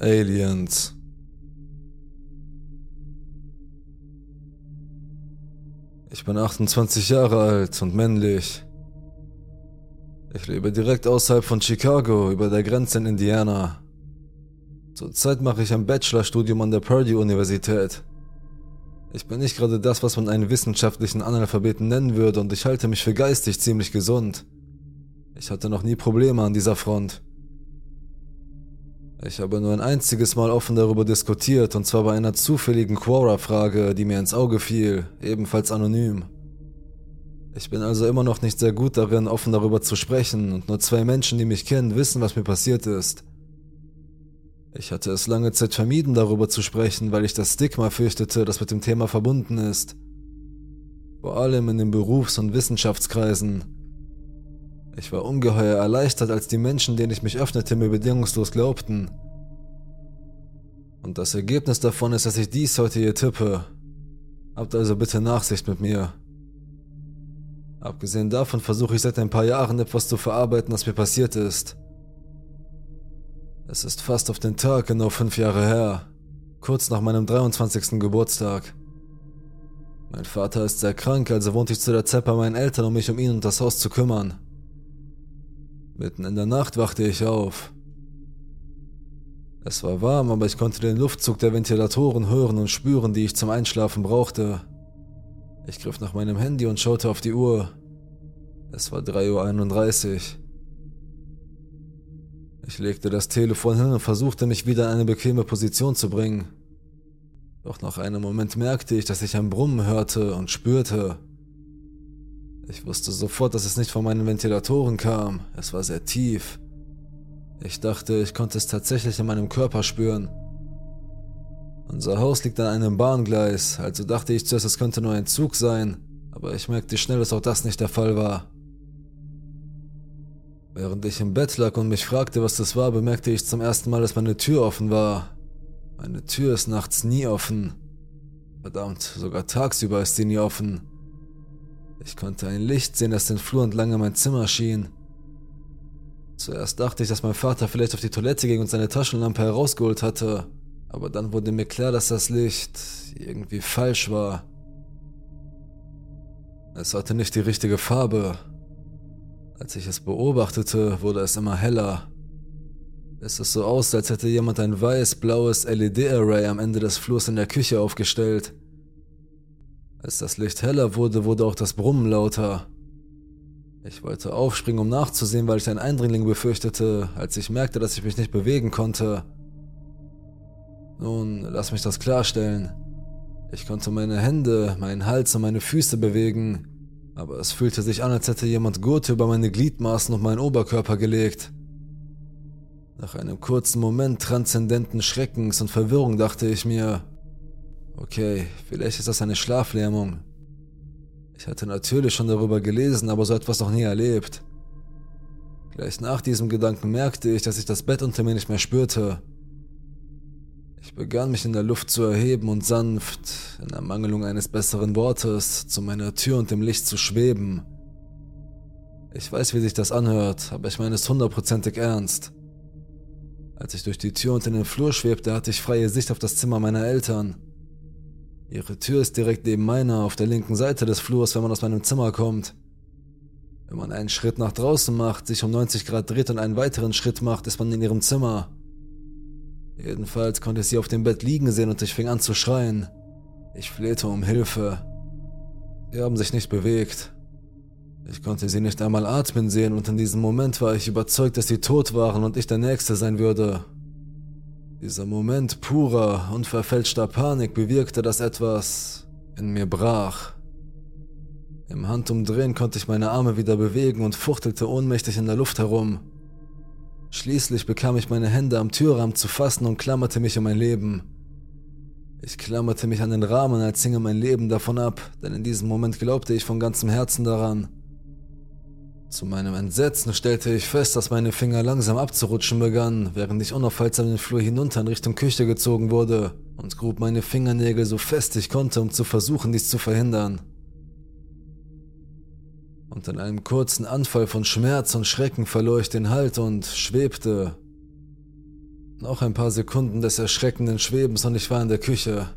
Aliens. Ich bin 28 Jahre alt und männlich. Ich lebe direkt außerhalb von Chicago, über der Grenze in Indiana. Zurzeit mache ich ein Bachelorstudium an der Purdue-Universität. Ich bin nicht gerade das, was man einen wissenschaftlichen Analphabeten nennen würde, und ich halte mich für geistig ziemlich gesund. Ich hatte noch nie Probleme an dieser Front. Ich habe nur ein einziges Mal offen darüber diskutiert, und zwar bei einer zufälligen Quora-Frage, die mir ins Auge fiel, ebenfalls anonym. Ich bin also immer noch nicht sehr gut darin, offen darüber zu sprechen, und nur 2 Menschen, die mich kennen, wissen, was mir passiert ist. Ich hatte es lange Zeit vermieden, darüber zu sprechen, weil ich das Stigma fürchtete, das mit dem Thema verbunden ist. Vor allem in den Berufs- und Wissenschaftskreisen. Ich war ungeheuer erleichtert, als die Menschen, denen ich mich öffnete, mir bedingungslos glaubten. Und das Ergebnis davon ist, dass ich dies heute hier tippe. Habt also bitte Nachsicht mit mir. Abgesehen davon versuche ich seit ein paar Jahren etwas zu verarbeiten, was mir passiert ist. Es ist fast auf den Tag genau 5 Jahre her, kurz nach meinem 23. Geburtstag. Mein Vater ist sehr krank, also wohnte ich zu der Zeit bei meinen Eltern, um mich um ihn und das Haus zu kümmern. Mitten in der Nacht wachte ich auf. Es war warm, aber ich konnte den Luftzug der Ventilatoren hören und spüren, die ich zum Einschlafen brauchte. Ich griff nach meinem Handy und schaute auf die Uhr. Es war 3:31 Uhr. Ich legte das Telefon hin und versuchte, mich wieder in eine bequeme Position zu bringen. Doch nach einem Moment merkte ich, dass ich ein Brummen hörte und spürte. Ich wusste sofort, dass es nicht von meinen Ventilatoren kam. Es war sehr tief. Ich dachte, ich konnte es tatsächlich in meinem Körper spüren. Unser Haus liegt an einem Bahngleis, also dachte ich zuerst, es könnte nur ein Zug sein, aber ich merkte schnell, dass auch das nicht der Fall war. Während ich im Bett lag und mich fragte, was das war, bemerkte ich zum ersten Mal, dass meine Tür offen war. Meine Tür ist nachts nie offen. Verdammt, sogar tagsüber ist sie nie offen. Ich konnte ein Licht sehen, das den Flur entlang in mein Zimmer schien. Zuerst dachte ich, dass mein Vater vielleicht auf die Toilette ging und seine Taschenlampe herausgeholt hatte, aber dann wurde mir klar, dass das Licht irgendwie falsch war. Es hatte nicht die richtige Farbe. Als ich es beobachtete, wurde es immer heller. Es sah so aus, als hätte jemand ein weiß-blaues LED-Array am Ende des Flurs in der Küche aufgestellt. Als das Licht heller wurde, wurde auch das Brummen lauter. Ich wollte aufspringen, um nachzusehen, weil ich einen Eindringling befürchtete, als ich merkte, dass ich mich nicht bewegen konnte. Nun, lass mich das klarstellen. Ich konnte meine Hände, meinen Hals und meine Füße bewegen. Aber es fühlte sich an, als hätte jemand Gurte über meine Gliedmaßen und meinen Oberkörper gelegt. Nach einem kurzen Moment transzendenten Schreckens und Verwirrung dachte ich mir, okay, vielleicht ist das eine Schlaflähmung. Ich hatte natürlich schon darüber gelesen, aber so etwas noch nie erlebt. Gleich nach diesem Gedanken merkte ich, dass ich das Bett unter mir nicht mehr spürte. Ich begann mich in der Luft zu erheben und sanft, in Ermangelung eines besseren Wortes, zu meiner Tür und dem Licht zu schweben. Ich weiß, wie sich das anhört, aber ich meine es 100% ernst. Als ich durch die Tür und in den Flur schwebte, hatte ich freie Sicht auf das Zimmer meiner Eltern. Ihre Tür ist direkt neben meiner, auf der linken Seite des Flurs, wenn man aus meinem Zimmer kommt. Wenn man einen Schritt nach draußen macht, sich um 90 Grad dreht und einen weiteren Schritt macht, ist man in ihrem Zimmer. Jedenfalls konnte ich sie auf dem Bett liegen sehen und ich fing an zu schreien. Ich flehte um Hilfe. Sie haben sich nicht bewegt. Ich konnte sie nicht einmal atmen sehen und in diesem Moment war ich überzeugt, dass sie tot waren und ich der Nächste sein würde. Dieser Moment purer, unverfälschter Panik bewirkte, dass etwas in mir brach. Im Handumdrehen konnte ich meine Arme wieder bewegen und fuchtelte ohnmächtig in der Luft herum. Schließlich bekam ich meine Hände am Türrahmen zu fassen und klammerte mich um mein Leben. Ich klammerte mich an den Rahmen, als hinge mein Leben davon ab, denn in diesem Moment glaubte ich von ganzem Herzen daran. Zu meinem Entsetzen stellte ich fest, dass meine Finger langsam abzurutschen begannen, während ich unaufhaltsam den Flur hinunter in Richtung Küche gezogen wurde und grub meine Fingernägel so fest ich konnte, um zu versuchen, dies zu verhindern. Und in einem kurzen Anfall von Schmerz und Schrecken verlor ich den Halt und schwebte. Noch ein paar Sekunden des erschreckenden Schwebens und ich war in der Küche.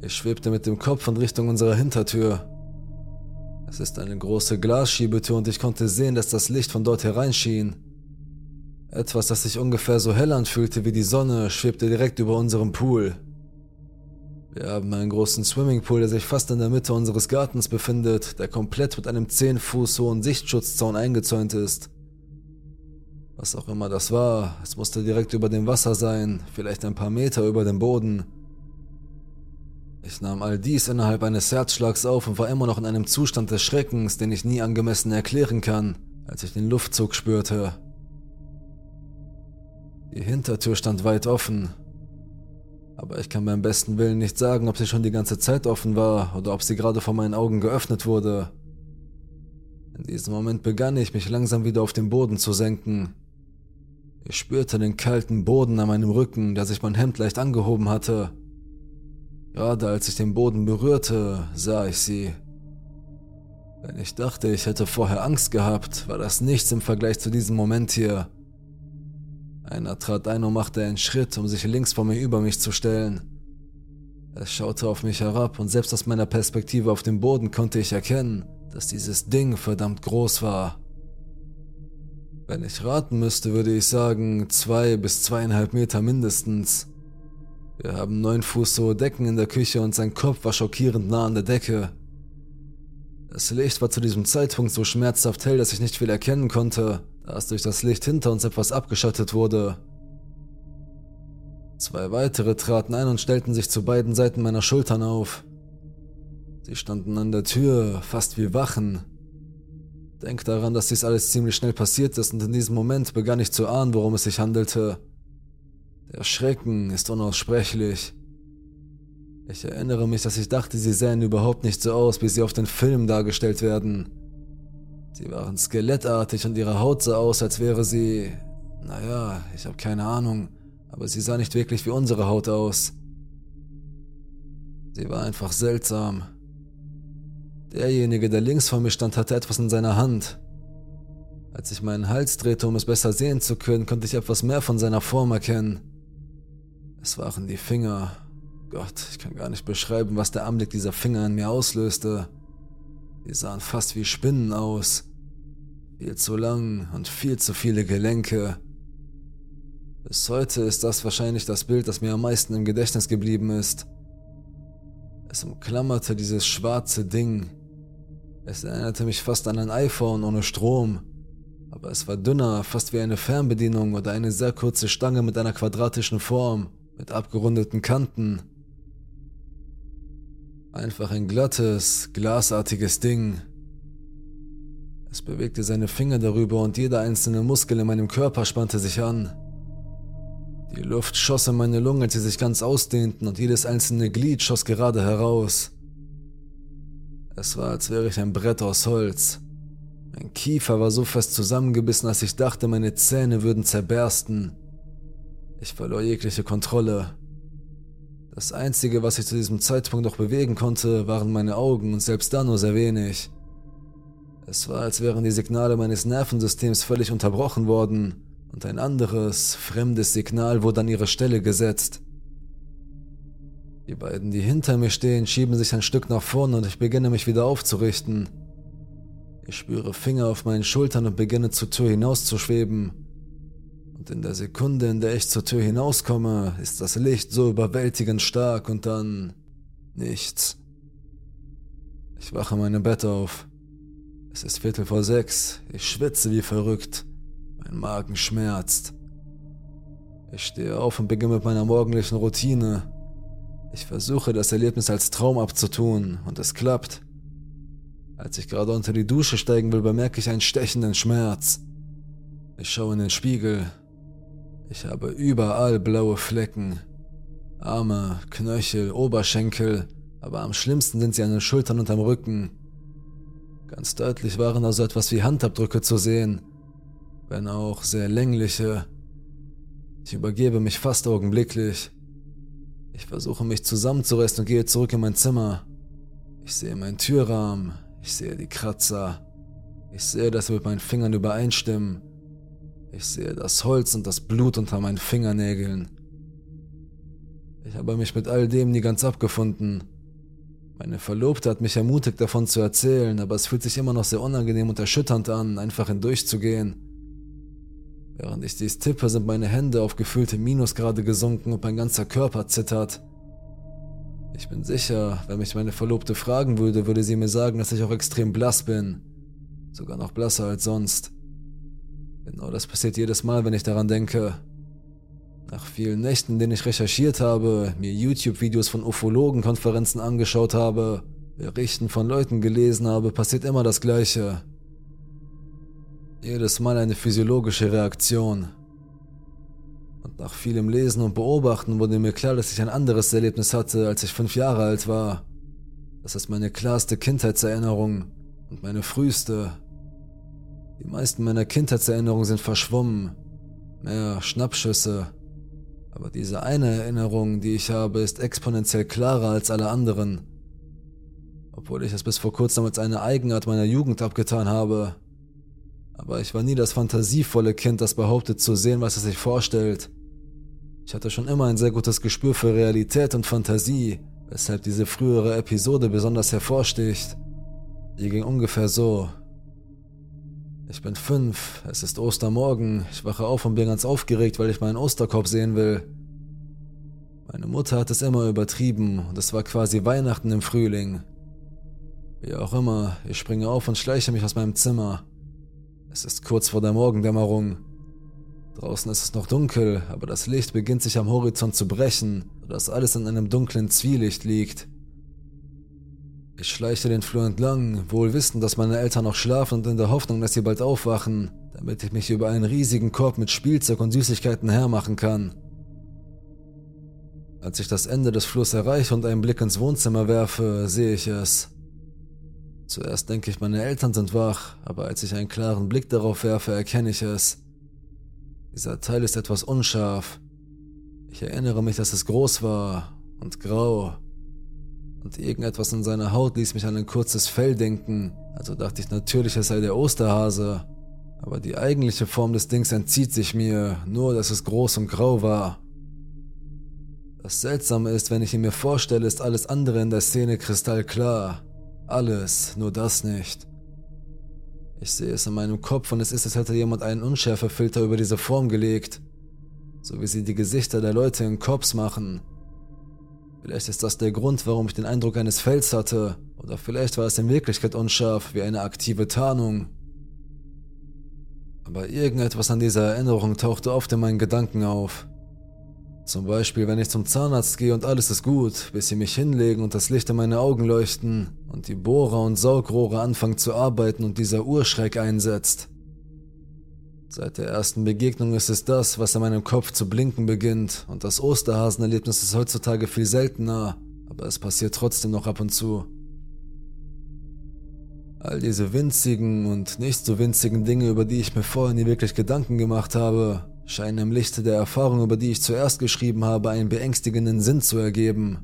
Ich schwebte mit dem Kopf in Richtung unserer Hintertür. Es ist eine große Glasschiebetür und ich konnte sehen, dass das Licht von dort hereinschien. Etwas, das sich ungefähr so hell anfühlte wie die Sonne, schwebte direkt über unserem Pool. Wir haben einen großen Swimmingpool, der sich fast in der Mitte unseres Gartens befindet, der komplett mit einem 10 Fuß hohen Sichtschutzzaun eingezäunt ist. Was auch immer das war, es musste direkt über dem Wasser sein, vielleicht ein paar Meter über dem Boden. Ich nahm all dies innerhalb eines Herzschlags auf und war immer noch in einem Zustand des Schreckens, den ich nie angemessen erklären kann, als ich den Luftzug spürte. Die Hintertür stand weit offen. Aber ich kann beim besten Willen nicht sagen, ob sie schon die ganze Zeit offen war oder ob sie gerade vor meinen Augen geöffnet wurde. In diesem Moment begann ich, mich langsam wieder auf den Boden zu senken. Ich spürte den kalten Boden an meinem Rücken, der sich mein Hemd leicht angehoben hatte. Gerade als ich den Boden berührte, sah ich sie. Wenn ich dachte, ich hätte vorher Angst gehabt, war das nichts im Vergleich zu diesem Moment hier. Einer trat ein und machte einen Schritt, um sich links von mir über mich zu stellen. Er schaute auf mich herab und selbst aus meiner Perspektive auf dem Boden konnte ich erkennen, dass dieses Ding verdammt groß war. Wenn ich raten müsste, würde ich sagen, 2 bis 2,5 Meter mindestens. Wir haben 9 Fuß hohe Decken in der Küche und sein Kopf war schockierend nah an der Decke. Das Licht war zu diesem Zeitpunkt so schmerzhaft hell, dass ich nicht viel erkennen konnte, da es durch das Licht hinter uns etwas abgeschattet wurde. 2 weitere traten ein und stellten sich zu beiden Seiten meiner Schultern auf. Sie standen an der Tür, fast wie Wachen. Denk daran, dass dies alles ziemlich schnell passiert ist und in diesem Moment begann ich zu ahnen, worum es sich handelte. Der Schrecken ist unaussprechlich. Ich erinnere mich, dass ich dachte, sie sähen überhaupt nicht so aus, wie sie auf den Filmen dargestellt werden. Sie waren skelettartig und ihre Haut sah aus, als wäre sie... Naja, ich habe keine Ahnung, aber sie sah nicht wirklich wie unsere Haut aus. Sie war einfach seltsam. Derjenige, der links von mir stand, hatte etwas in seiner Hand. Als ich meinen Hals drehte, um es besser sehen zu können, konnte ich etwas mehr von seiner Form erkennen. Es waren die Finger. Gott, ich kann gar nicht beschreiben, was der Anblick dieser Finger in mir auslöste. Sie sahen fast wie Spinnen aus. Viel zu lang und viel zu viele Gelenke. Bis heute ist das wahrscheinlich das Bild, das mir am meisten im Gedächtnis geblieben ist. Es umklammerte dieses schwarze Ding. Es erinnerte mich fast an ein iPhone ohne Strom. Aber es war dünner, fast wie eine Fernbedienung oder eine sehr kurze Stange mit einer quadratischen Form, mit abgerundeten Kanten. Einfach ein glattes, glasartiges Ding. Es bewegte seine Finger darüber und jeder einzelne Muskel in meinem Körper spannte sich an. Die Luft schoss in meine Lungen, als sie sich ganz ausdehnten und jedes einzelne Glied schoss gerade heraus. Es war, als wäre ich ein Brett aus Holz. Mein Kiefer war so fest zusammengebissen, dass ich dachte, meine Zähne würden zerbersten. Ich verlor jegliche Kontrolle. Das Einzige, was ich zu diesem Zeitpunkt noch bewegen konnte, waren meine Augen und selbst da nur sehr wenig. Es war, als wären die Signale meines Nervensystems völlig unterbrochen worden und ein anderes, fremdes Signal wurde an ihre Stelle gesetzt. Die beiden, die hinter mir stehen, schieben sich ein Stück nach vorne und ich beginne mich wieder aufzurichten. Ich spüre Finger auf meinen Schultern und beginne zur Tür hinauszuschweben. Und in der Sekunde, in der ich zur Tür hinauskomme, ist das Licht so überwältigend stark und dann... nichts. Ich wache in meinem Bett auf. Es ist 5:45. Ich schwitze wie verrückt. Mein Magen schmerzt. Ich stehe auf und beginne mit meiner morgendlichen Routine. Ich versuche, das Erlebnis als Traum abzutun und es klappt. Als ich gerade unter die Dusche steigen will, bemerke ich einen stechenden Schmerz. Ich schaue in den Spiegel. Ich habe überall blaue Flecken. Arme, Knöchel, Oberschenkel, aber am schlimmsten sind sie an den Schultern und am Rücken. Ganz deutlich waren da so etwas wie Handabdrücke zu sehen, wenn auch sehr längliche. Ich übergebe mich fast augenblicklich. Ich versuche mich zusammenzureißen und gehe zurück in mein Zimmer. Ich sehe meinen Türrahmen, ich sehe die Kratzer. Ich sehe, dass sie mit meinen Fingern übereinstimmen. Ich sehe das Holz und das Blut unter meinen Fingernägeln. Ich habe mich mit all dem nie ganz abgefunden. Meine Verlobte hat mich ermutigt, davon zu erzählen, aber es fühlt sich immer noch sehr unangenehm und erschütternd an, einfach hindurchzugehen. Während ich dies tippe, sind meine Hände auf gefühlte Minusgrade gesunken und mein ganzer Körper zittert. Ich bin sicher, wenn mich meine Verlobte fragen würde, würde sie mir sagen, dass ich auch extrem blass bin. Sogar noch blasser als sonst. Genau das passiert jedes Mal, wenn ich daran denke. Nach vielen Nächten, in denen ich recherchiert habe, mir YouTube-Videos von Ufologen-Konferenzen angeschaut habe, Berichten von Leuten gelesen habe, passiert immer das Gleiche. Jedes Mal eine physiologische Reaktion. Und nach vielem Lesen und Beobachten wurde mir klar, dass ich ein anderes Erlebnis hatte, als ich 5 Jahre alt war. Das ist meine klarste Kindheitserinnerung und meine früheste. Die meisten meiner Kindheitserinnerungen sind verschwommen. Mehr Schnappschüsse. Aber diese eine Erinnerung, die ich habe, ist exponentiell klarer als alle anderen. Obwohl ich es bis vor kurzem als eine Eigenart meiner Jugend abgetan habe. Aber ich war nie das fantasievolle Kind, das behauptet zu sehen, was es sich vorstellt. Ich hatte schon immer ein sehr gutes Gespür für Realität und Fantasie, weshalb diese frühere Episode besonders hervorsticht. Die ging ungefähr so. Ich bin 5, es ist Ostermorgen, ich wache auf und bin ganz aufgeregt, weil ich meinen Osterkorb sehen will. Meine Mutter hat es immer übertrieben und es war quasi Weihnachten im Frühling. Wie auch immer, ich springe auf und schleiche mich aus meinem Zimmer. Es ist kurz vor der Morgendämmerung. Draußen ist es noch dunkel, aber das Licht beginnt sich am Horizont zu brechen, sodass alles in einem dunklen Zwielicht liegt. Ich schleiche den Flur entlang, wohl wissend, dass meine Eltern noch schlafen und in der Hoffnung, dass sie bald aufwachen, damit ich mich über einen riesigen Korb mit Spielzeug und Süßigkeiten hermachen kann. Als ich das Ende des Flurs erreiche und einen Blick ins Wohnzimmer werfe, sehe ich es. Zuerst denke ich, meine Eltern sind wach, aber als ich einen klaren Blick darauf werfe, erkenne ich es. Dieser Teil ist etwas unscharf. Ich erinnere mich, dass es groß war und grau. Und irgendetwas in seiner Haut ließ mich an ein kurzes Fell denken, also dachte ich natürlich, es sei der Osterhase. Aber die eigentliche Form des Dings entzieht sich mir, nur dass es groß und grau war. Das Seltsame ist, wenn ich ihn mir vorstelle, ist alles andere in der Szene kristallklar. Alles, nur das nicht. Ich sehe es in meinem Kopf und es ist, als hätte jemand einen Unschärfefilter über diese Form gelegt, so wie sie die Gesichter der Leute in Cops machen. Vielleicht ist das der Grund, warum ich den Eindruck eines Fells hatte. Oder vielleicht war es in Wirklichkeit unscharf, wie eine aktive Tarnung. Aber irgendetwas an dieser Erinnerung tauchte oft in meinen Gedanken auf. Zum Beispiel, wenn ich zum Zahnarzt gehe und alles ist gut, bis sie mich hinlegen und das Licht in meine Augen leuchten und die Bohrer und Saugrohre anfangen zu arbeiten und dieser Urschreck einsetzt. Seit der ersten Begegnung ist es das, was in meinem Kopf zu blinken beginnt, und das Osterhasenerlebnis ist heutzutage viel seltener, aber es passiert trotzdem noch ab und zu. All diese winzigen und nicht so winzigen Dinge, über die ich mir vorher nie wirklich Gedanken gemacht habe, scheinen im Lichte der Erfahrung, über die ich zuerst geschrieben habe, einen beängstigenden Sinn zu ergeben.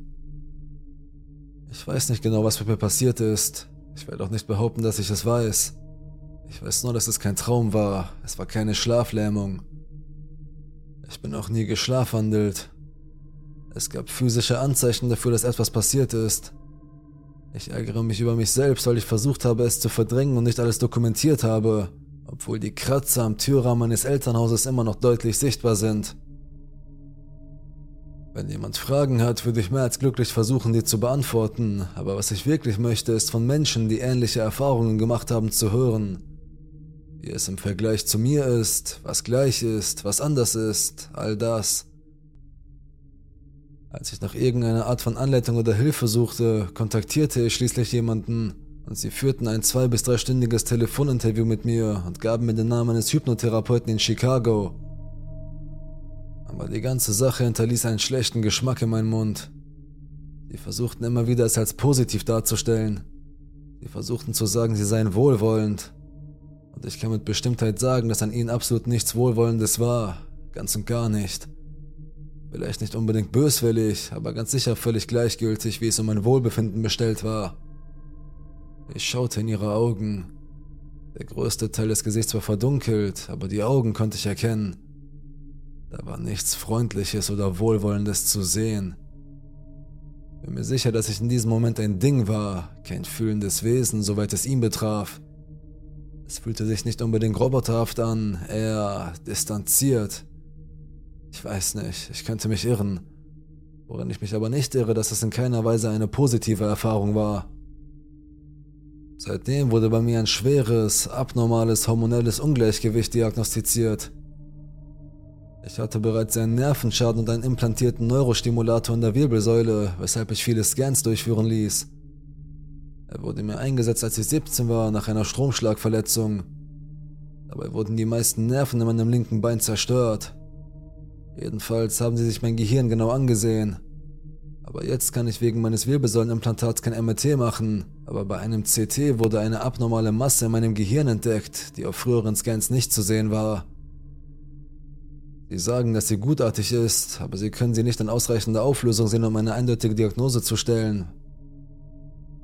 Ich weiß nicht genau, was mit mir passiert ist. Ich werde auch nicht behaupten, dass ich es weiß. Ich weiß nur, dass es kein Traum war. Es war keine Schlaflähmung. Ich bin auch nie geschlafwandelt. Es gab physische Anzeichen dafür, dass etwas passiert ist. Ich ärgere mich über mich selbst, weil ich versucht habe, es zu verdrängen und nicht alles dokumentiert habe, obwohl die Kratzer am Türrahmen meines Elternhauses immer noch deutlich sichtbar sind. Wenn jemand Fragen hat, würde ich mehr als glücklich versuchen, die zu beantworten, aber was ich wirklich möchte, ist von Menschen, die ähnliche Erfahrungen gemacht haben, zu hören. Wie es im Vergleich zu mir ist, was gleich ist, was anders ist, all das. Als ich nach irgendeiner Art von Anleitung oder Hilfe suchte, kontaktierte ich schließlich jemanden und sie führten ein 2- bis 3-stündiges Telefoninterview mit mir und gaben mir den Namen eines Hypnotherapeuten in Chicago. Aber die ganze Sache hinterließ einen schlechten Geschmack in meinem Mund. Sie versuchten immer wieder, es als positiv darzustellen. Sie versuchten zu sagen, sie seien wohlwollend. Und ich kann mit Bestimmtheit sagen, dass an ihnen absolut nichts Wohlwollendes war. Ganz und gar nicht. Vielleicht nicht unbedingt böswillig, aber ganz sicher völlig gleichgültig, wie es um mein Wohlbefinden bestellt war. Ich schaute in ihre Augen. Der größte Teil des Gesichts war verdunkelt, aber die Augen konnte ich erkennen. Da war nichts Freundliches oder Wohlwollendes zu sehen. Bin mir sicher, dass ich in diesem Moment ein Ding war, kein fühlendes Wesen, soweit es ihn betraf. Es fühlte sich nicht unbedingt roboterhaft an, eher distanziert. Ich weiß nicht, ich könnte mich irren. Woran ich mich aber nicht irre, dass es in keiner Weise eine positive Erfahrung war. Seitdem wurde bei mir ein schweres, abnormales, hormonelles Ungleichgewicht diagnostiziert. Ich hatte bereits einen Nervenschaden und einen implantierten Neurostimulator in der Wirbelsäule, weshalb ich viele Scans durchführen ließ. Er wurde mir eingesetzt, als ich 17 war, nach einer Stromschlagverletzung. Dabei wurden die meisten Nerven in meinem linken Bein zerstört. Jedenfalls haben sie sich mein Gehirn genau angesehen. Aber jetzt kann ich wegen meines Wirbelsäulenimplantats kein MRT machen, aber bei einem CT wurde eine abnormale Masse in meinem Gehirn entdeckt, die auf früheren Scans nicht zu sehen war. Sie sagen, dass sie gutartig ist, aber sie können sie nicht in ausreichender Auflösung sehen, um eine eindeutige Diagnose zu stellen.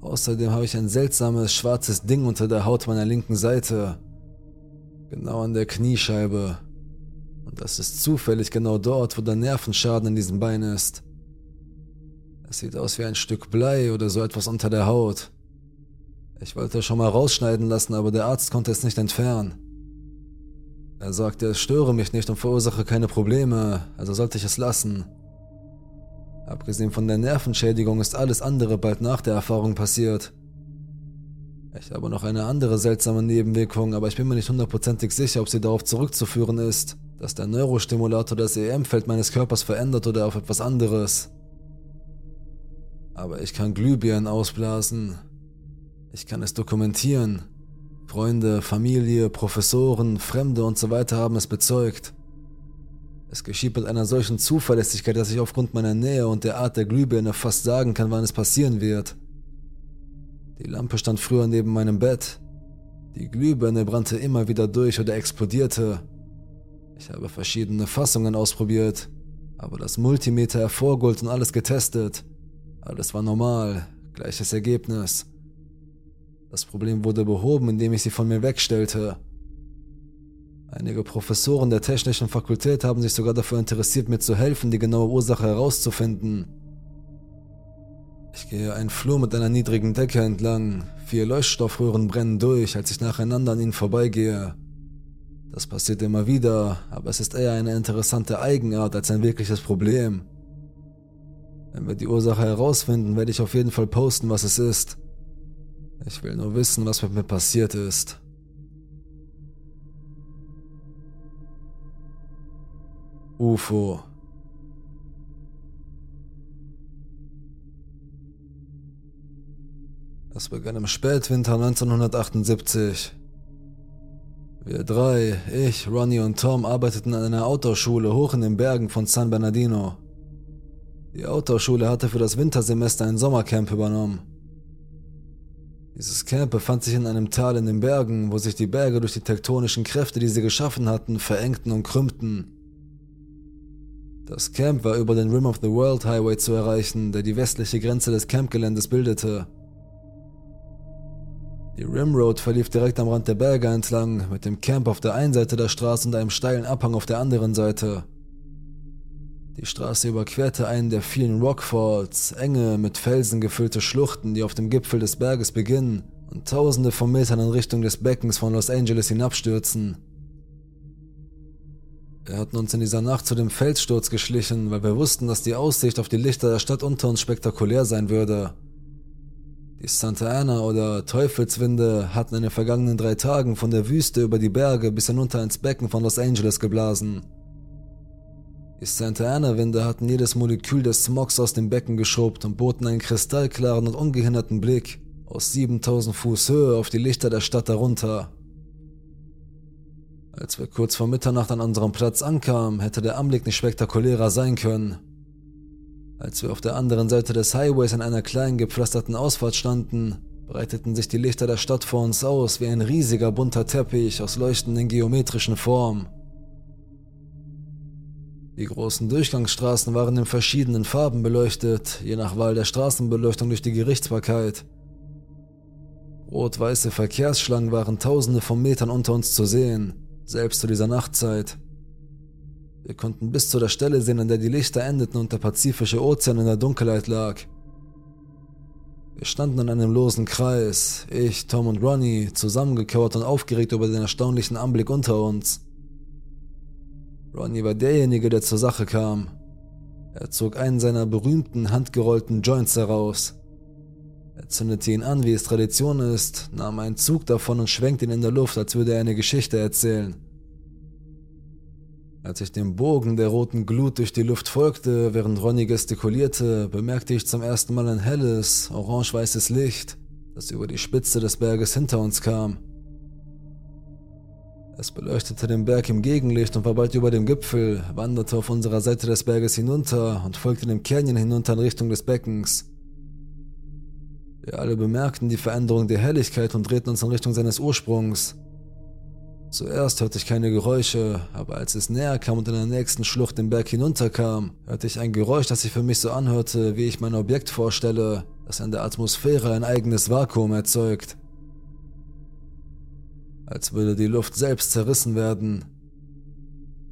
Außerdem habe ich ein seltsames, schwarzes Ding unter der Haut meiner linken Seite. Genau an der Kniescheibe. Und das ist zufällig genau dort, wo der Nervenschaden in diesem Bein ist. Es sieht aus wie ein Stück Blei oder so etwas unter der Haut. Ich wollte schon mal rausschneiden lassen, aber der Arzt konnte es nicht entfernen. Er sagte, es störe mich nicht und verursache keine Probleme, also sollte ich es lassen. Abgesehen von der Nervenschädigung ist alles andere bald nach der Erfahrung passiert. Ich habe noch eine andere seltsame Nebenwirkung, aber ich bin mir nicht hundertprozentig sicher, ob sie darauf zurückzuführen ist, dass der Neurostimulator das EM-Feld meines Körpers verändert oder auf etwas anderes. Aber ich kann Glühbirnen ausblasen. Ich kann es dokumentieren. Freunde, Familie, Professoren, Fremde und so weiter haben es bezeugt. Es geschieht mit einer solchen Zuverlässigkeit, dass ich aufgrund meiner Nähe und der Art der Glühbirne fast sagen kann, wann es passieren wird. Die Lampe stand früher neben meinem Bett. Die Glühbirne brannte immer wieder durch oder explodierte. Ich habe verschiedene Fassungen ausprobiert, aber das Multimeter hervorgeholt und alles getestet. Alles war normal, gleiches Ergebnis. Das Problem wurde behoben, indem ich sie von mir wegstellte. Einige Professoren der Technischen Fakultät haben sich sogar dafür interessiert, mir zu helfen, die genaue Ursache herauszufinden. Ich gehe einen Flur mit einer niedrigen Decke entlang. 4 Leuchtstoffröhren brennen durch, als ich nacheinander an ihnen vorbeigehe. Das passiert immer wieder, aber es ist eher eine interessante Eigenart als ein wirkliches Problem. Wenn wir die Ursache herausfinden, werde ich auf jeden Fall posten, was es ist. Ich will nur wissen, was mit mir passiert ist. UFO. Das begann im Spätwinter 1978. Wir drei, ich, Ronnie und Tom, arbeiteten an einer Outdoor-Schule hoch in den Bergen von San Bernardino. Die Outdoor-Schule hatte für das Wintersemester ein Sommercamp übernommen. Dieses Camp befand sich in einem Tal in den Bergen, wo sich die Berge durch die tektonischen Kräfte, die sie geschaffen hatten, verengten und krümmten. Das Camp war über den Rim of the World Highway zu erreichen, der die westliche Grenze des Campgeländes bildete. Die Rim Road verlief direkt am Rand der Berge entlang, mit dem Camp auf der einen Seite der Straße und einem steilen Abhang auf der anderen Seite. Die Straße überquerte einen der vielen Rockfalls, enge, mit Felsen gefüllte Schluchten, die auf dem Gipfel des Berges beginnen und tausende von Metern in Richtung des Beckens von Los Angeles hinabstürzen. Wir hatten uns in dieser Nacht zu dem Felssturz geschlichen, weil wir wussten, dass die Aussicht auf die Lichter der Stadt unter uns spektakulär sein würde. Die Santa Ana oder Teufelswinde hatten in den vergangenen 3 Tagen von der Wüste über die Berge bis hinunter ins Becken von Los Angeles geblasen. Die Santa Ana-Winde hatten jedes Molekül des Smogs aus dem Becken geschrubbt und boten einen kristallklaren und ungehinderten Blick aus 7000 Fuß Höhe auf die Lichter der Stadt darunter. Als wir kurz vor Mitternacht an unserem Platz ankamen, hätte der Anblick nicht spektakulärer sein können. Als wir auf der anderen Seite des Highways an einer kleinen gepflasterten Ausfahrt standen, breiteten sich die Lichter der Stadt vor uns aus wie ein riesiger bunter Teppich aus leuchtenden geometrischen Formen. Die großen Durchgangsstraßen waren in verschiedenen Farben beleuchtet, je nach Wahl der Straßenbeleuchtung durch die Gerichtsbarkeit. Rot-weiße Verkehrsschlangen waren tausende von Metern unter uns zu sehen, selbst zu dieser Nachtzeit. Wir konnten bis zu der Stelle sehen, an der die Lichter endeten und der Pazifische Ozean in der Dunkelheit lag. Wir standen in einem losen Kreis, ich, Tom und Ronnie, zusammengekauert und aufgeregt über den erstaunlichen Anblick unter uns. Ronnie war derjenige, der zur Sache kam. Er zog einen seiner berühmten, handgerollten Joints heraus. Er zündete ihn an, wie es Tradition ist, nahm einen Zug davon und schwenkte ihn in der Luft, als würde er eine Geschichte erzählen. Als ich dem Bogen der roten Glut durch die Luft folgte, während Ronnie gestikulierte, bemerkte ich zum ersten Mal ein helles, orange-weißes Licht, das über die Spitze des Berges hinter uns kam. Es beleuchtete den Berg im Gegenlicht und war bald über dem Gipfel, wanderte auf unserer Seite des Berges hinunter und folgte dem Canyon hinunter in Richtung des Beckens. Wir alle bemerkten die Veränderung der Helligkeit und drehten uns in Richtung seines Ursprungs. Zuerst hörte ich keine Geräusche, aber als es näher kam und in der nächsten Schlucht den Berg hinunterkam, hörte ich ein Geräusch, das sich für mich so anhörte, wie ich mein Objekt vorstelle, das in der Atmosphäre ein eigenes Vakuum erzeugt. Als würde die Luft selbst zerrissen werden.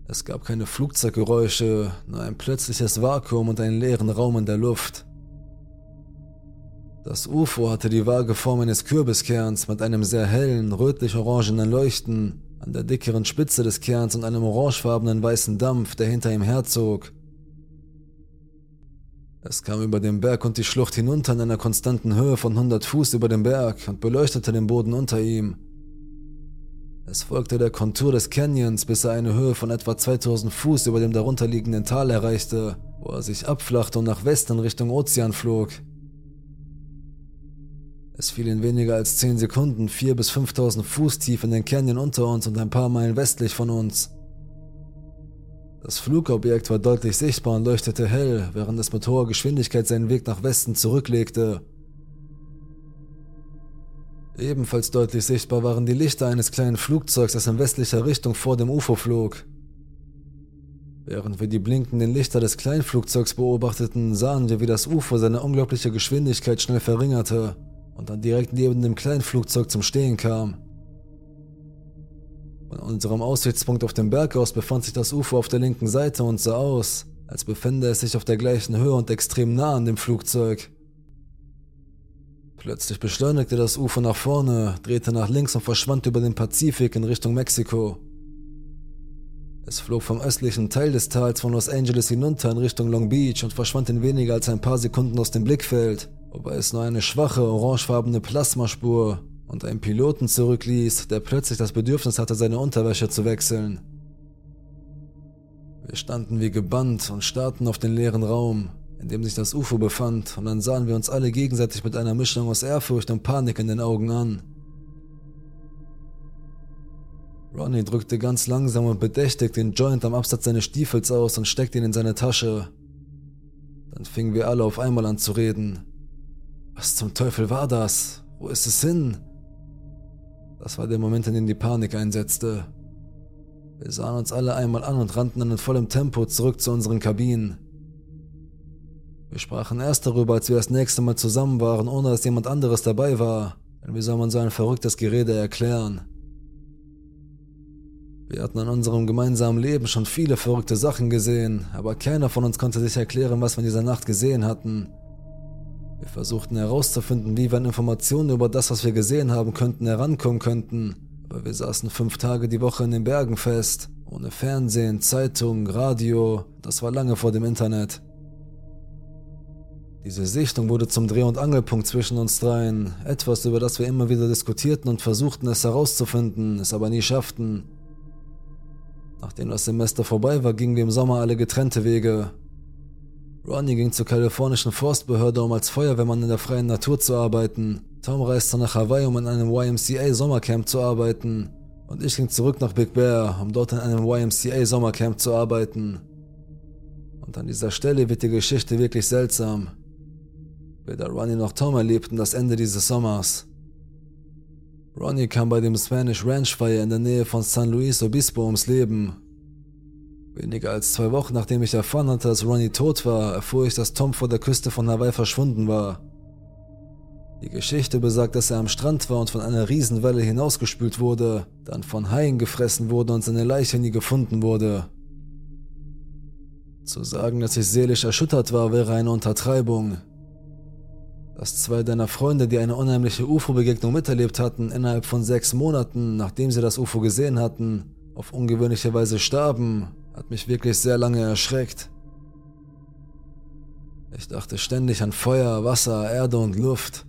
Es gab keine Flugzeuggeräusche, nur ein plötzliches Vakuum und einen leeren Raum in der Luft. Das UFO hatte die vage Form eines Kürbiskerns mit einem sehr hellen, rötlich-orangenen Leuchten an der dickeren Spitze des Kerns und einem orangefarbenen weißen Dampf, der hinter ihm herzog. Es kam über den Berg und die Schlucht hinunter in einer konstanten Höhe von 100 Fuß über dem Berg und beleuchtete den Boden unter ihm. Es folgte der Kontur des Canyons, bis er eine Höhe von etwa 2000 Fuß über dem darunterliegenden Tal erreichte, wo er sich abflachte und nach Westen Richtung Ozean flog. Es fiel in weniger als 10 Sekunden 4.000 bis 5.000 Fuß tief in den Canyon unter uns und ein paar Meilen westlich von uns. Das Flugobjekt war deutlich sichtbar und leuchtete hell, während es mit hoher Geschwindigkeit seinen Weg nach Westen zurücklegte. Ebenfalls deutlich sichtbar waren die Lichter eines kleinen Flugzeugs, das in westlicher Richtung vor dem UFO flog. Während wir die blinkenden Lichter des Kleinflugzeugs beobachteten, sahen wir, wie das UFO seine unglaubliche Geschwindigkeit schnell verringerte und dann direkt neben dem Kleinflugzeug zum Stehen kam. Von unserem Aussichtspunkt auf dem Berg aus befand sich das UFO auf der linken Seite und sah aus, als befände es sich auf der gleichen Höhe und extrem nah an dem Flugzeug. Plötzlich beschleunigte das UFO nach vorne, drehte nach links und verschwand über den Pazifik in Richtung Mexiko. Es flog vom östlichen Teil des Tals von Los Angeles hinunter in Richtung Long Beach und verschwand in weniger als ein paar Sekunden aus dem Blickfeld, wobei es nur eine schwache, orangefarbene Plasmaspur und einen Piloten zurückließ, der plötzlich das Bedürfnis hatte, seine Unterwäsche zu wechseln. Wir standen wie gebannt und starrten auf den leeren Raum, in dem sich das UFO befand, und dann sahen wir uns alle gegenseitig mit einer Mischung aus Ehrfurcht und Panik in den Augen an. Ronnie drückte ganz langsam und bedächtig den Joint am Absatz seines Stiefels aus und steckte ihn in seine Tasche. Dann fingen wir alle auf einmal an zu reden. Was zum Teufel war das? Wo ist es hin? Das war der Moment, in dem die Panik einsetzte. Wir sahen uns alle einmal an und rannten dann in vollem Tempo zurück zu unseren Kabinen. Wir sprachen erst darüber, als wir das nächste Mal zusammen waren, ohne dass jemand anderes dabei war, denn wie soll man so ein verrücktes Gerede erklären? Wir hatten an unserem gemeinsamen Leben schon viele verrückte Sachen gesehen, aber keiner von uns konnte sich erklären, was wir in dieser Nacht gesehen hatten. Wir versuchten herauszufinden, wie wir an Informationen über das, was wir gesehen haben könnten, herankommen könnten, aber wir saßen 5 Tage die Woche in den Bergen fest, ohne Fernsehen, Zeitung, Radio, das war lange vor dem Internet. Diese Sichtung wurde zum Dreh- und Angelpunkt zwischen uns dreien, etwas, über das wir immer wieder diskutierten und versuchten es herauszufinden, es aber nie schafften. Nachdem das Semester vorbei war, gingen wir im Sommer alle getrennte Wege. Ronnie ging zur kalifornischen Forstbehörde, um als Feuerwehrmann in der freien Natur zu arbeiten. Tom reiste nach Hawaii, um in einem YMCA-Sommercamp zu arbeiten. Und ich ging zurück nach Big Bear, um dort in einem YMCA-Sommercamp zu arbeiten. Und an dieser Stelle wird die Geschichte wirklich seltsam. Weder Ronnie noch Tom erlebten das Ende dieses Sommers. Ronnie kam bei dem Spanish Ranch Fire in der Nähe von San Luis Obispo ums Leben. Weniger als 2 Wochen nachdem ich erfahren hatte, dass Ronnie tot war, erfuhr ich, dass Tom vor der Küste von Hawaii verschwunden war. Die Geschichte besagt, dass er am Strand war und von einer Riesenwelle hinausgespült wurde, dann von Haien gefressen wurde und seine Leiche nie gefunden wurde. Zu sagen, dass ich seelisch erschüttert war, wäre eine Untertreibung. Dass zwei deiner Freunde, die eine unheimliche UFO-Begegnung miterlebt hatten, innerhalb von 6 Monaten, nachdem sie das UFO gesehen hatten, auf ungewöhnliche Weise starben, hat mich wirklich sehr lange erschreckt. Ich dachte ständig an Feuer, Wasser, Erde und Luft.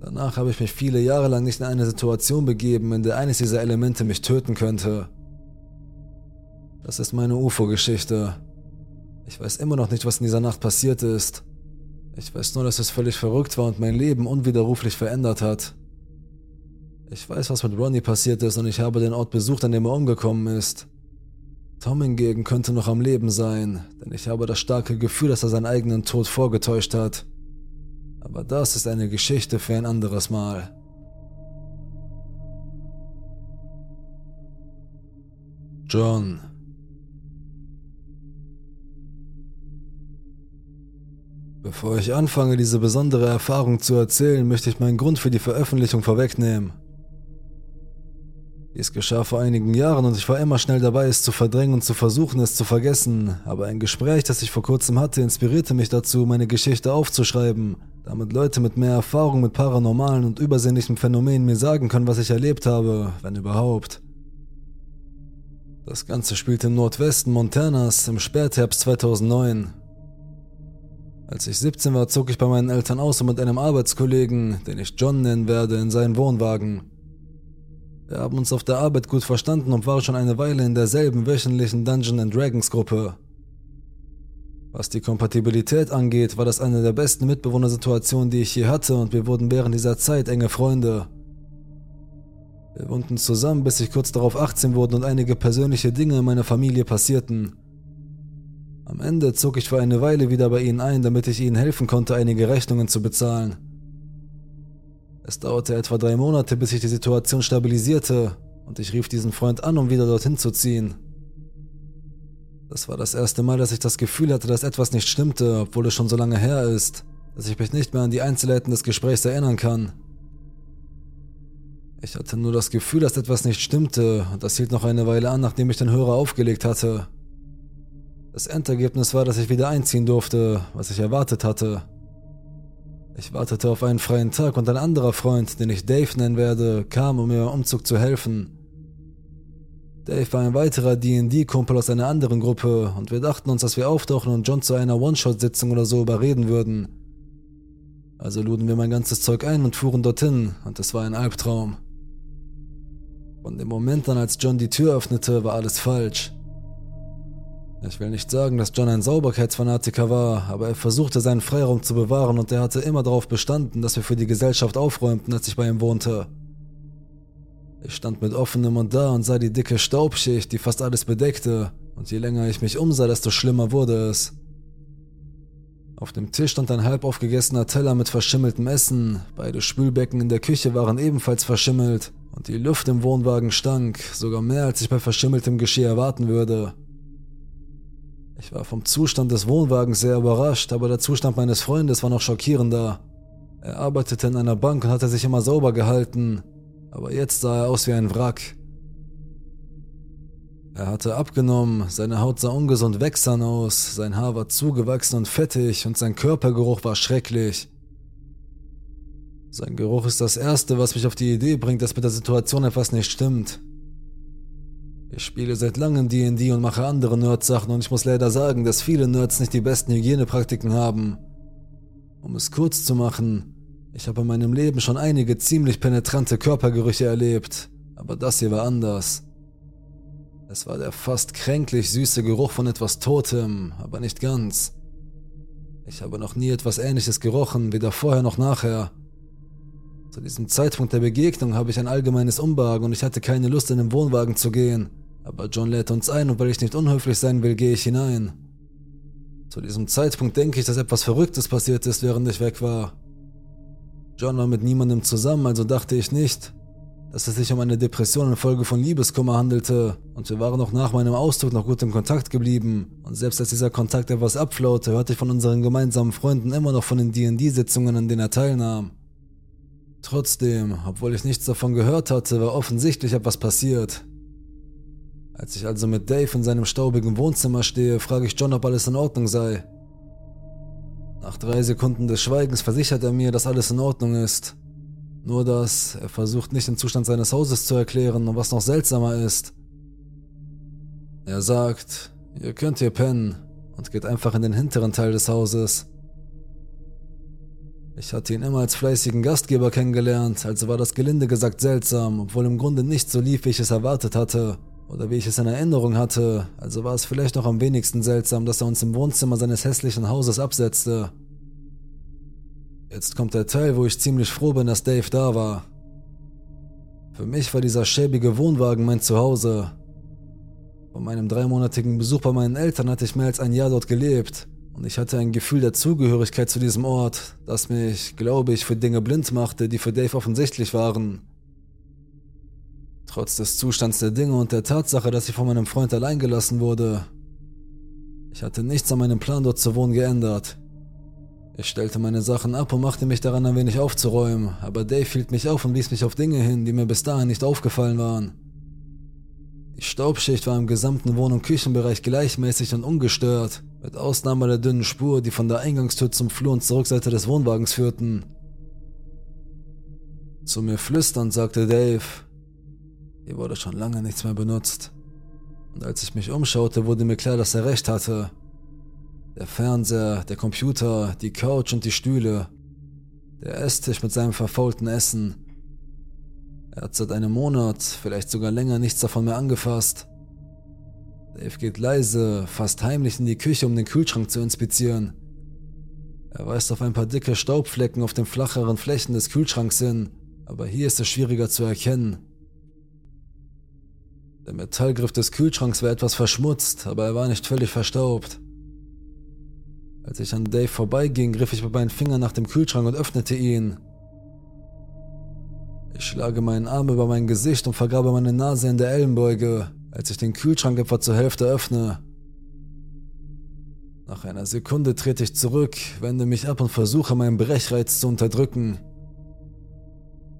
Danach habe ich mich viele Jahre lang nicht in eine Situation begeben, in der eines dieser Elemente mich töten könnte. Das ist meine UFO-Geschichte. Ich weiß immer noch nicht, was in dieser Nacht passiert ist. Ich weiß nur, dass es völlig verrückt war und mein Leben unwiderruflich verändert hat. Ich weiß, was mit Ronnie passiert ist, und ich habe den Ort besucht, an dem er umgekommen ist. Tom hingegen könnte noch am Leben sein, denn ich habe das starke Gefühl, dass er seinen eigenen Tod vorgetäuscht hat. Aber das ist eine Geschichte für ein anderes Mal. John. Bevor ich anfange, diese besondere Erfahrung zu erzählen, möchte ich meinen Grund für die Veröffentlichung vorwegnehmen. Dies geschah vor einigen Jahren und ich war immer schnell dabei, es zu verdrängen und zu versuchen, es zu vergessen, aber ein Gespräch, das ich vor kurzem hatte, inspirierte mich dazu, meine Geschichte aufzuschreiben, damit Leute mit mehr Erfahrung mit paranormalen und übersinnlichen Phänomenen mir sagen können, was ich erlebt habe, wenn überhaupt. Das Ganze spielte im Nordwesten Montanas im Spätherbst 2009. Als ich 17 war, zog ich bei meinen Eltern aus und mit einem Arbeitskollegen, den ich John nennen werde, in seinen Wohnwagen. Wir haben uns auf der Arbeit gut verstanden und waren schon eine Weile in derselben wöchentlichen Dungeons & Dragons Gruppe. Was die Kompatibilität angeht, war das eine der besten Mitbewohnersituationen, die ich je hatte, und wir wurden während dieser Zeit enge Freunde. Wir wohnten zusammen, bis ich kurz darauf 18 wurde und einige persönliche Dinge in meiner Familie passierten. Am Ende zog ich für eine Weile wieder bei ihnen ein, damit ich ihnen helfen konnte, einige Rechnungen zu bezahlen. Es dauerte etwa 3 Monate, bis sich die Situation stabilisierte, und ich rief diesen Freund an, um wieder dorthin zu ziehen. Das war das erste Mal, dass ich das Gefühl hatte, dass etwas nicht stimmte, obwohl es schon so lange her ist, dass ich mich nicht mehr an die Einzelheiten des Gesprächs erinnern kann. Ich hatte nur das Gefühl, dass etwas nicht stimmte, und das hielt noch eine Weile an, nachdem ich den Hörer aufgelegt hatte. Das Endergebnis war, dass ich wieder einziehen durfte, was ich erwartet hatte. Ich wartete auf einen freien Tag, und ein anderer Freund, den ich Dave nennen werde, kam, um mir beim Umzug zu helfen. Dave war ein weiterer D&D-Kumpel aus einer anderen Gruppe, und wir dachten uns, dass wir auftauchen und John zu einer One-Shot-Sitzung oder so überreden würden. Also luden wir mein ganzes Zeug ein und fuhren dorthin, und es war ein Albtraum. Von dem Moment an, als John die Tür öffnete, war alles falsch. Ich will nicht sagen, dass John ein Sauberkeitsfanatiker war, aber er versuchte, seinen Freiraum zu bewahren, und er hatte immer darauf bestanden, dass wir für die Gesellschaft aufräumten, als ich bei ihm wohnte. Ich stand mit offenem Mund da und sah die dicke Staubschicht, die fast alles bedeckte, und je länger ich mich umsah, desto schlimmer wurde es. Auf dem Tisch stand ein halb aufgegessener Teller mit verschimmeltem Essen, beide Spülbecken in der Küche waren ebenfalls verschimmelt, und die Luft im Wohnwagen stank, sogar mehr, als ich bei verschimmeltem Geschirr erwarten würde. Ich war vom Zustand des Wohnwagens sehr überrascht, aber der Zustand meines Freundes war noch schockierender. Er arbeitete in einer Bank und hatte sich immer sauber gehalten, aber jetzt sah er aus wie ein Wrack. Er hatte abgenommen, seine Haut sah ungesund wächsern aus, sein Haar war zugewachsen und fettig, und sein Körpergeruch war schrecklich. Sein Geruch ist das Erste, was mich auf die Idee bringt, dass mit der Situation etwas nicht stimmt. Ich spiele seit langem D&D und mache andere Nerd-Sachen, und ich muss leider sagen, dass viele Nerds nicht die besten Hygienepraktiken haben. Um es kurz zu machen, ich habe in meinem Leben schon einige ziemlich penetrante Körpergerüche erlebt, aber das hier war anders. Es war der fast kränklich süße Geruch von etwas Totem, aber nicht ganz. Ich habe noch nie etwas Ähnliches gerochen, weder vorher noch nachher. Zu diesem Zeitpunkt der Begegnung habe ich ein allgemeines Unbehagen und ich hatte keine Lust, in den Wohnwagen zu gehen. Aber John lädt uns ein, und weil ich nicht unhöflich sein will, gehe ich hinein. Zu diesem Zeitpunkt denke ich, dass etwas Verrücktes passiert ist, während ich weg war. John war mit niemandem zusammen, also dachte ich nicht, dass es sich um eine Depression infolge von Liebeskummer handelte, und wir waren auch nach meinem Auszug noch gut im Kontakt geblieben. Und selbst als dieser Kontakt etwas abflaute, hörte ich von unseren gemeinsamen Freunden immer noch von den D&D-Sitzungen, an denen er teilnahm. Trotzdem, obwohl ich nichts davon gehört hatte, war offensichtlich etwas passiert. Als ich also mit Dave in seinem staubigen Wohnzimmer stehe, frage ich John, ob alles in Ordnung sei. Nach 3 Sekunden des Schweigens versichert er mir, dass alles in Ordnung ist. Nur dass er versucht, nicht den Zustand seines Hauses zu erklären, und was noch seltsamer ist. Er sagt, ihr könnt hier pennen, und geht einfach in den hinteren Teil des Hauses. Ich hatte ihn immer als fleißigen Gastgeber kennengelernt, also war das gelinde gesagt seltsam, obwohl im Grunde nicht so lief, wie ich es erwartet hatte. Oder wie ich es in Erinnerung hatte, also war es vielleicht noch am wenigsten seltsam, dass er uns im Wohnzimmer seines hässlichen Hauses absetzte. Jetzt kommt der Teil, wo ich ziemlich froh bin, dass Dave da war. Für mich war dieser schäbige Wohnwagen mein Zuhause. Von meinem 3-monatigen Besuch bei meinen Eltern hatte ich mehr als ein Jahr dort gelebt, und ich hatte ein Gefühl der Zugehörigkeit zu diesem Ort, das mich, glaube ich, für Dinge blind machte, die für Dave offensichtlich waren. Trotz des Zustands der Dinge und der Tatsache, dass ich von meinem Freund allein gelassen wurde. Ich hatte nichts an meinem Plan, dort zu wohnen, geändert. Ich stellte meine Sachen ab und machte mich daran, ein wenig aufzuräumen, aber Dave hielt mich auf und wies mich auf Dinge hin, die mir bis dahin nicht aufgefallen waren. Die Staubschicht war im gesamten Wohn- und Küchenbereich gleichmäßig und ungestört, mit Ausnahme der dünnen Spur, die von der Eingangstür zum Flur und zur Rückseite des Wohnwagens führten. Zu mir flüsternd sagte Dave: Hier wurde schon lange nichts mehr benutzt. Und als ich mich umschaute, wurde mir klar, dass er recht hatte. Der Fernseher, der Computer, die Couch und die Stühle. Der Esstisch mit seinem verfaulten Essen. Er hat seit einem Monat, vielleicht sogar länger, nichts davon mehr angefasst. Dave geht leise, fast heimlich in die Küche, um den Kühlschrank zu inspizieren. Er weist auf ein paar dicke Staubflecken auf den flacheren Flächen des Kühlschranks hin, aber hier ist es schwieriger zu erkennen. Der Metallgriff des Kühlschranks war etwas verschmutzt, aber er war nicht völlig verstaubt. Als ich an Dave vorbeiging, griff ich mit meinen Fingern nach dem Kühlschrank und öffnete ihn. Ich schlage meinen Arm über mein Gesicht und vergrabe meine Nase in der Ellenbeuge, als ich den Kühlschrank etwa zur Hälfte öffne. Nach einer Sekunde trete ich zurück, wende mich ab und versuche, meinen Brechreiz zu unterdrücken.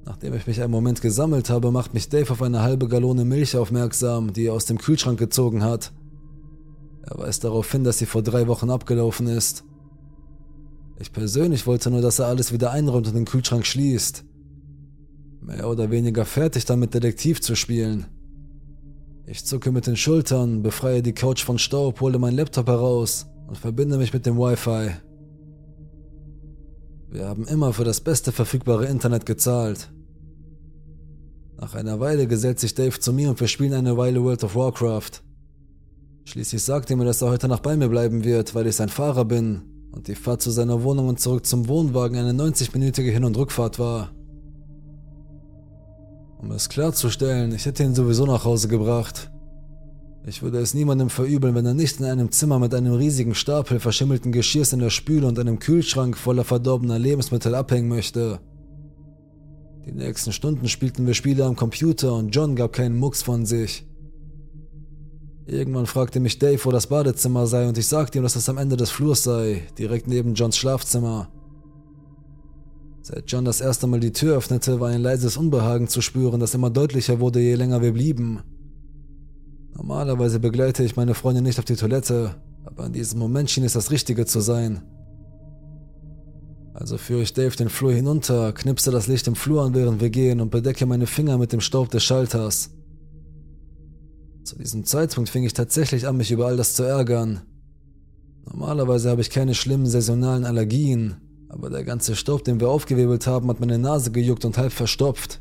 Nachdem ich mich einen Moment gesammelt habe, macht mich Dave auf eine halbe Gallone Milch aufmerksam, die er aus dem Kühlschrank gezogen hat. Er weist darauf hin, dass sie vor 3 Wochen abgelaufen ist. Ich persönlich wollte nur, dass er alles wieder einräumt und den Kühlschrank schließt. Mehr oder weniger fertig damit, Detektiv zu spielen. Ich zucke mit den Schultern, befreie die Couch von Staub, hole meinen Laptop heraus und verbinde mich mit dem Wi-Fi. Wir haben immer für das beste verfügbare Internet gezahlt. Nach einer Weile gesellt sich Dave zu mir und wir spielen eine Weile World of Warcraft. Schließlich sagt er mir, dass er heute Nacht bei mir bleiben wird, weil ich sein Fahrer bin und die Fahrt zu seiner Wohnung und zurück zum Wohnwagen eine 90-minütige Hin- und Rückfahrt war. Um es klarzustellen, ich hätte ihn sowieso nach Hause gebracht. Ich würde es niemandem verübeln, wenn er nicht in einem Zimmer mit einem riesigen Stapel verschimmelten Geschirrs in der Spüle und einem Kühlschrank voller verdorbener Lebensmittel abhängen möchte. Die nächsten Stunden spielten wir Spiele am Computer und John gab keinen Mucks von sich. Irgendwann fragte mich Dave, wo das Badezimmer sei, und ich sagte ihm, dass es am Ende des Flurs sei, direkt neben Johns Schlafzimmer. Seit John das erste Mal die Tür öffnete, war ein leises Unbehagen zu spüren, das immer deutlicher wurde, je länger wir blieben. Normalerweise begleite ich meine Freundin nicht auf die Toilette, aber in diesem Moment schien es das Richtige zu sein. Also führe ich Dave den Flur hinunter, knipse das Licht im Flur an, während wir gehen, und bedecke meine Finger mit dem Staub des Schalters. Zu diesem Zeitpunkt fing ich tatsächlich an, mich über all das zu ärgern. Normalerweise habe ich keine schlimmen saisonalen Allergien, aber der ganze Staub, den wir aufgewebelt haben, hat meine Nase gejuckt und halb verstopft.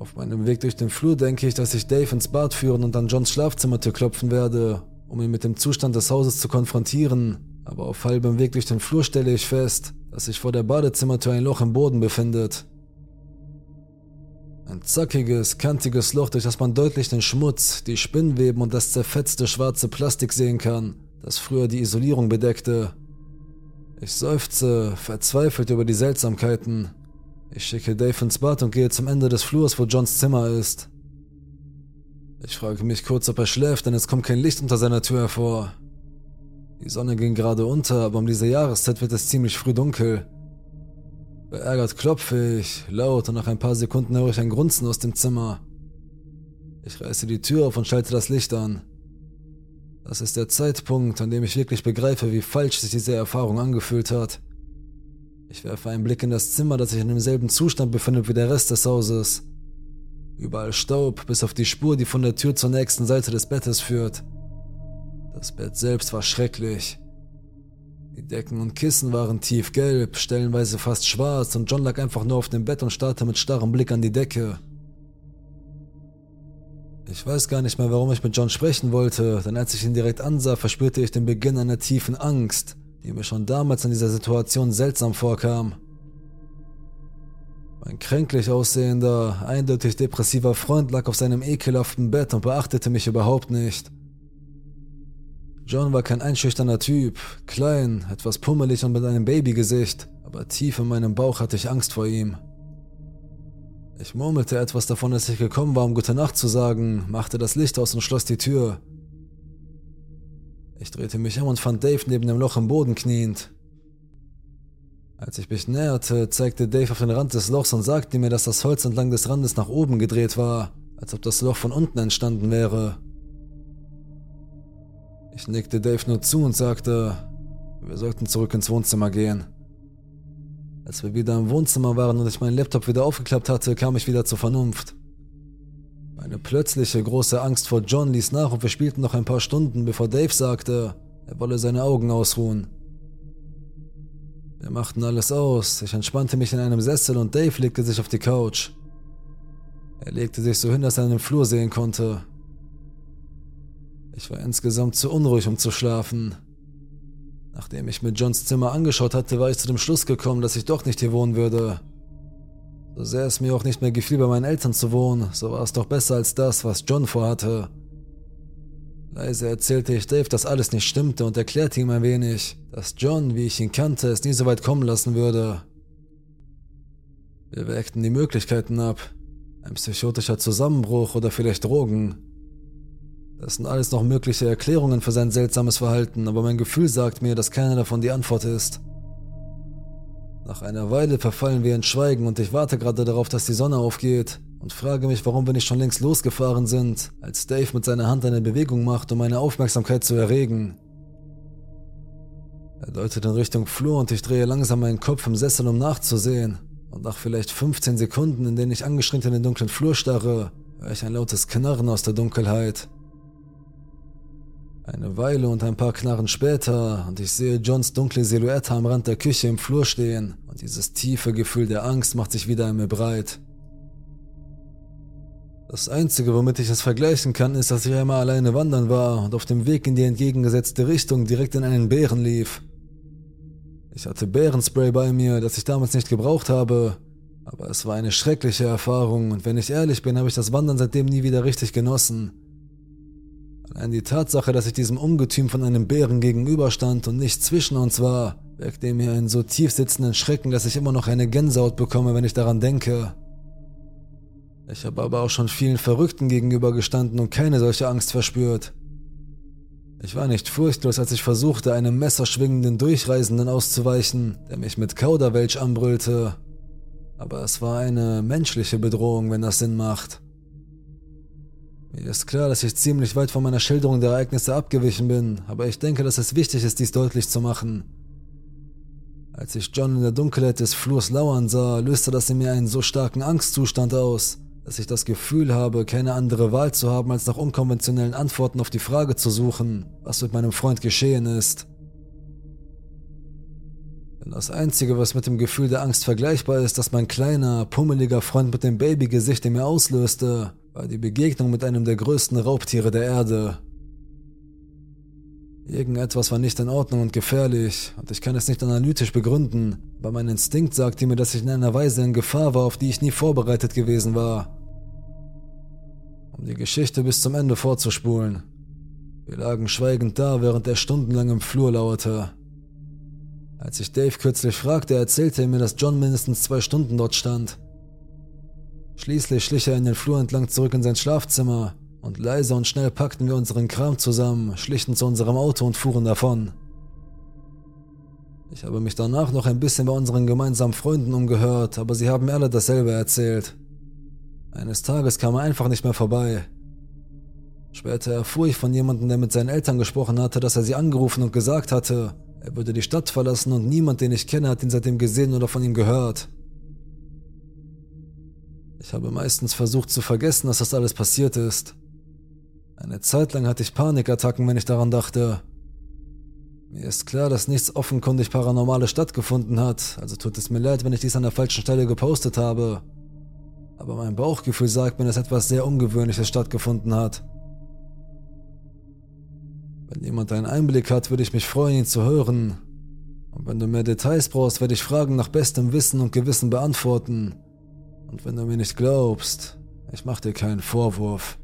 Auf meinem Weg durch den Flur denke ich, dass ich Dave ins Bad führen und an Johns Schlafzimmertür klopfen werde, um ihn mit dem Zustand des Hauses zu konfrontieren. Aber auf halbem Weg durch den Flur stelle ich fest, dass sich vor der Badezimmertür ein Loch im Boden befindet. Ein zackiges, kantiges Loch, durch das man deutlich den Schmutz, die Spinnweben und das zerfetzte schwarze Plastik sehen kann, das früher die Isolierung bedeckte. Ich seufze, verzweifelt über die Seltsamkeiten. Ich schicke Dave ins Bad und gehe zum Ende des Flurs, wo Johns Zimmer ist. Ich frage mich kurz, ob er schläft, denn es kommt kein Licht unter seiner Tür hervor. Die Sonne ging gerade unter, aber um diese Jahreszeit wird es ziemlich früh dunkel. Beärgert klopfe ich laut und nach ein paar Sekunden höre ich ein Grunzen aus dem Zimmer. Ich reiße die Tür auf und schalte das Licht an. Das ist der Zeitpunkt, an dem ich wirklich begreife, wie falsch sich diese Erfahrung angefühlt hat. Ich werfe einen Blick in das Zimmer, das sich in demselben Zustand befindet wie der Rest des Hauses. Überall Staub, bis auf die Spur, die von der Tür zur nächsten Seite des Bettes führt. Das Bett selbst war schrecklich. Die Decken und Kissen waren tiefgelb, stellenweise fast schwarz, und John lag einfach nur auf dem Bett und starrte mit starrem Blick an die Decke. Ich weiß gar nicht mehr, warum ich mit John sprechen wollte, denn als ich ihn direkt ansah, verspürte ich den Beginn einer tiefen Angst, die mir schon damals in dieser Situation seltsam vorkam. Mein kränklich aussehender, eindeutig depressiver Freund lag auf seinem ekelhaften Bett und beachtete mich überhaupt nicht. John war kein einschüchternder Typ, klein, etwas pummelig und mit einem Babygesicht, aber tief in meinem Bauch hatte ich Angst vor ihm. Ich murmelte etwas davon, dass ich gekommen war, um Gute Nacht zu sagen, machte das Licht aus und schloss die Tür. Ich drehte mich um und fand Dave neben dem Loch im Boden kniend. Als ich mich näherte, zeigte Dave auf den Rand des Lochs und sagte mir, dass das Holz entlang des Randes nach oben gedreht war, als ob das Loch von unten entstanden wäre. Ich nickte Dave nur zu und sagte, wir sollten zurück ins Wohnzimmer gehen. Als wir wieder im Wohnzimmer waren und ich meinen Laptop wieder aufgeklappt hatte, kam ich wieder zur Vernunft. Meine plötzliche große Angst vor John ließ nach und wir spielten noch ein paar Stunden, bevor Dave sagte, er wolle seine Augen ausruhen. Wir machten alles aus, ich entspannte mich in einem Sessel und Dave legte sich auf die Couch. Er legte sich so hin, dass er in den Flur sehen konnte. Ich war insgesamt zu unruhig, um zu schlafen. Nachdem ich mir Johns Zimmer angeschaut hatte, war ich zu dem Schluss gekommen, dass ich doch nicht hier wohnen würde. So sehr es mir auch nicht mehr gefiel, bei meinen Eltern zu wohnen, so war es doch besser als das, was John vorhatte. Leise erzählte ich Dave, dass alles nicht stimmte und erklärte ihm ein wenig, dass John, wie ich ihn kannte, es nie so weit kommen lassen würde. Wir wägten die Möglichkeiten ab. Ein psychotischer Zusammenbruch oder vielleicht Drogen. Das sind alles noch mögliche Erklärungen für sein seltsames Verhalten, aber mein Gefühl sagt mir, dass keiner davon die Antwort ist. Nach einer Weile verfallen wir in Schweigen und ich warte gerade darauf, dass die Sonne aufgeht und frage mich, warum wir nicht schon längst losgefahren sind, als Dave mit seiner Hand eine Bewegung macht, um meine Aufmerksamkeit zu erregen. Er deutet in Richtung Flur und ich drehe langsam meinen Kopf im Sessel, um nachzusehen. Und nach vielleicht 15 Sekunden, in denen ich angestrengt in den dunklen Flur starre, höre ich ein lautes Knarren aus der Dunkelheit. Eine Weile und ein paar Knarren später und ich sehe Johns dunkle Silhouette am Rand der Küche im Flur stehen und dieses tiefe Gefühl der Angst macht sich wieder in mir breit. Das Einzige, womit ich es vergleichen kann, ist, dass ich einmal alleine wandern war und auf dem Weg in die entgegengesetzte Richtung direkt in einen Bären lief. Ich hatte Bärenspray bei mir, das ich damals nicht gebraucht habe, aber es war eine schreckliche Erfahrung und wenn ich ehrlich bin, habe ich das Wandern seitdem nie wieder richtig genossen. Allein die Tatsache, dass ich diesem Ungetüm von einem Bären gegenüberstand und nicht zwischen uns war, weckte mir einen so tief sitzenden Schrecken, dass ich immer noch eine Gänsehaut bekomme, wenn ich daran denke. Ich habe aber auch schon vielen Verrückten gegenübergestanden und keine solche Angst verspürt. Ich war nicht furchtlos, als ich versuchte, einem messerschwingenden Durchreisenden auszuweichen, der mich mit Kauderwelsch anbrüllte. Aber es war eine menschliche Bedrohung, wenn das Sinn macht. Mir ist klar, dass ich ziemlich weit von meiner Schilderung der Ereignisse abgewichen bin, aber ich denke, dass es wichtig ist, dies deutlich zu machen. Als ich John in der Dunkelheit des Flurs lauern sah, löste das in mir einen so starken Angstzustand aus, dass ich das Gefühl habe, keine andere Wahl zu haben, als nach unkonventionellen Antworten auf die Frage zu suchen, was mit meinem Freund geschehen ist. Denn das Einzige, was mit dem Gefühl der Angst vergleichbar ist, das mein kleiner, pummeliger Freund mit dem Babygesicht in mir auslöste, war die Begegnung mit einem der größten Raubtiere der Erde. Irgendetwas war nicht in Ordnung und gefährlich, und ich kann es nicht analytisch begründen, aber mein Instinkt sagte mir, dass ich in einer Weise in Gefahr war, auf die ich nie vorbereitet gewesen war. Um die Geschichte bis zum Ende vorzuspulen. Wir lagen schweigend da, während er stundenlang im Flur lauerte. Als ich Dave kürzlich fragte, erzählte er mir, dass John mindestens 2 Stunden dort stand. Schließlich schlich er in den Flur entlang zurück in sein Schlafzimmer und leise und schnell packten wir unseren Kram zusammen, schlichen zu unserem Auto und fuhren davon. Ich habe mich danach noch ein bisschen bei unseren gemeinsamen Freunden umgehört, aber sie haben mir alle dasselbe erzählt. Eines Tages kam er einfach nicht mehr vorbei. Später erfuhr ich von jemandem, der mit seinen Eltern gesprochen hatte, dass er sie angerufen und gesagt hatte, er würde die Stadt verlassen und niemand, den ich kenne, hat ihn seitdem gesehen oder von ihm gehört. Ich habe meistens versucht zu vergessen, dass das alles passiert ist. Eine Zeit lang hatte ich Panikattacken, wenn ich daran dachte. Mir ist klar, dass nichts offenkundig Paranormales stattgefunden hat, also tut es mir leid, wenn ich dies an der falschen Stelle gepostet habe. Aber mein Bauchgefühl sagt mir, dass etwas sehr Ungewöhnliches stattgefunden hat. Wenn jemand einen Einblick hat, würde ich mich freuen, ihn zu hören. Und wenn du mehr Details brauchst, werde ich Fragen nach bestem Wissen und Gewissen beantworten. Und wenn du mir nicht glaubst, ich mache dir keinen Vorwurf.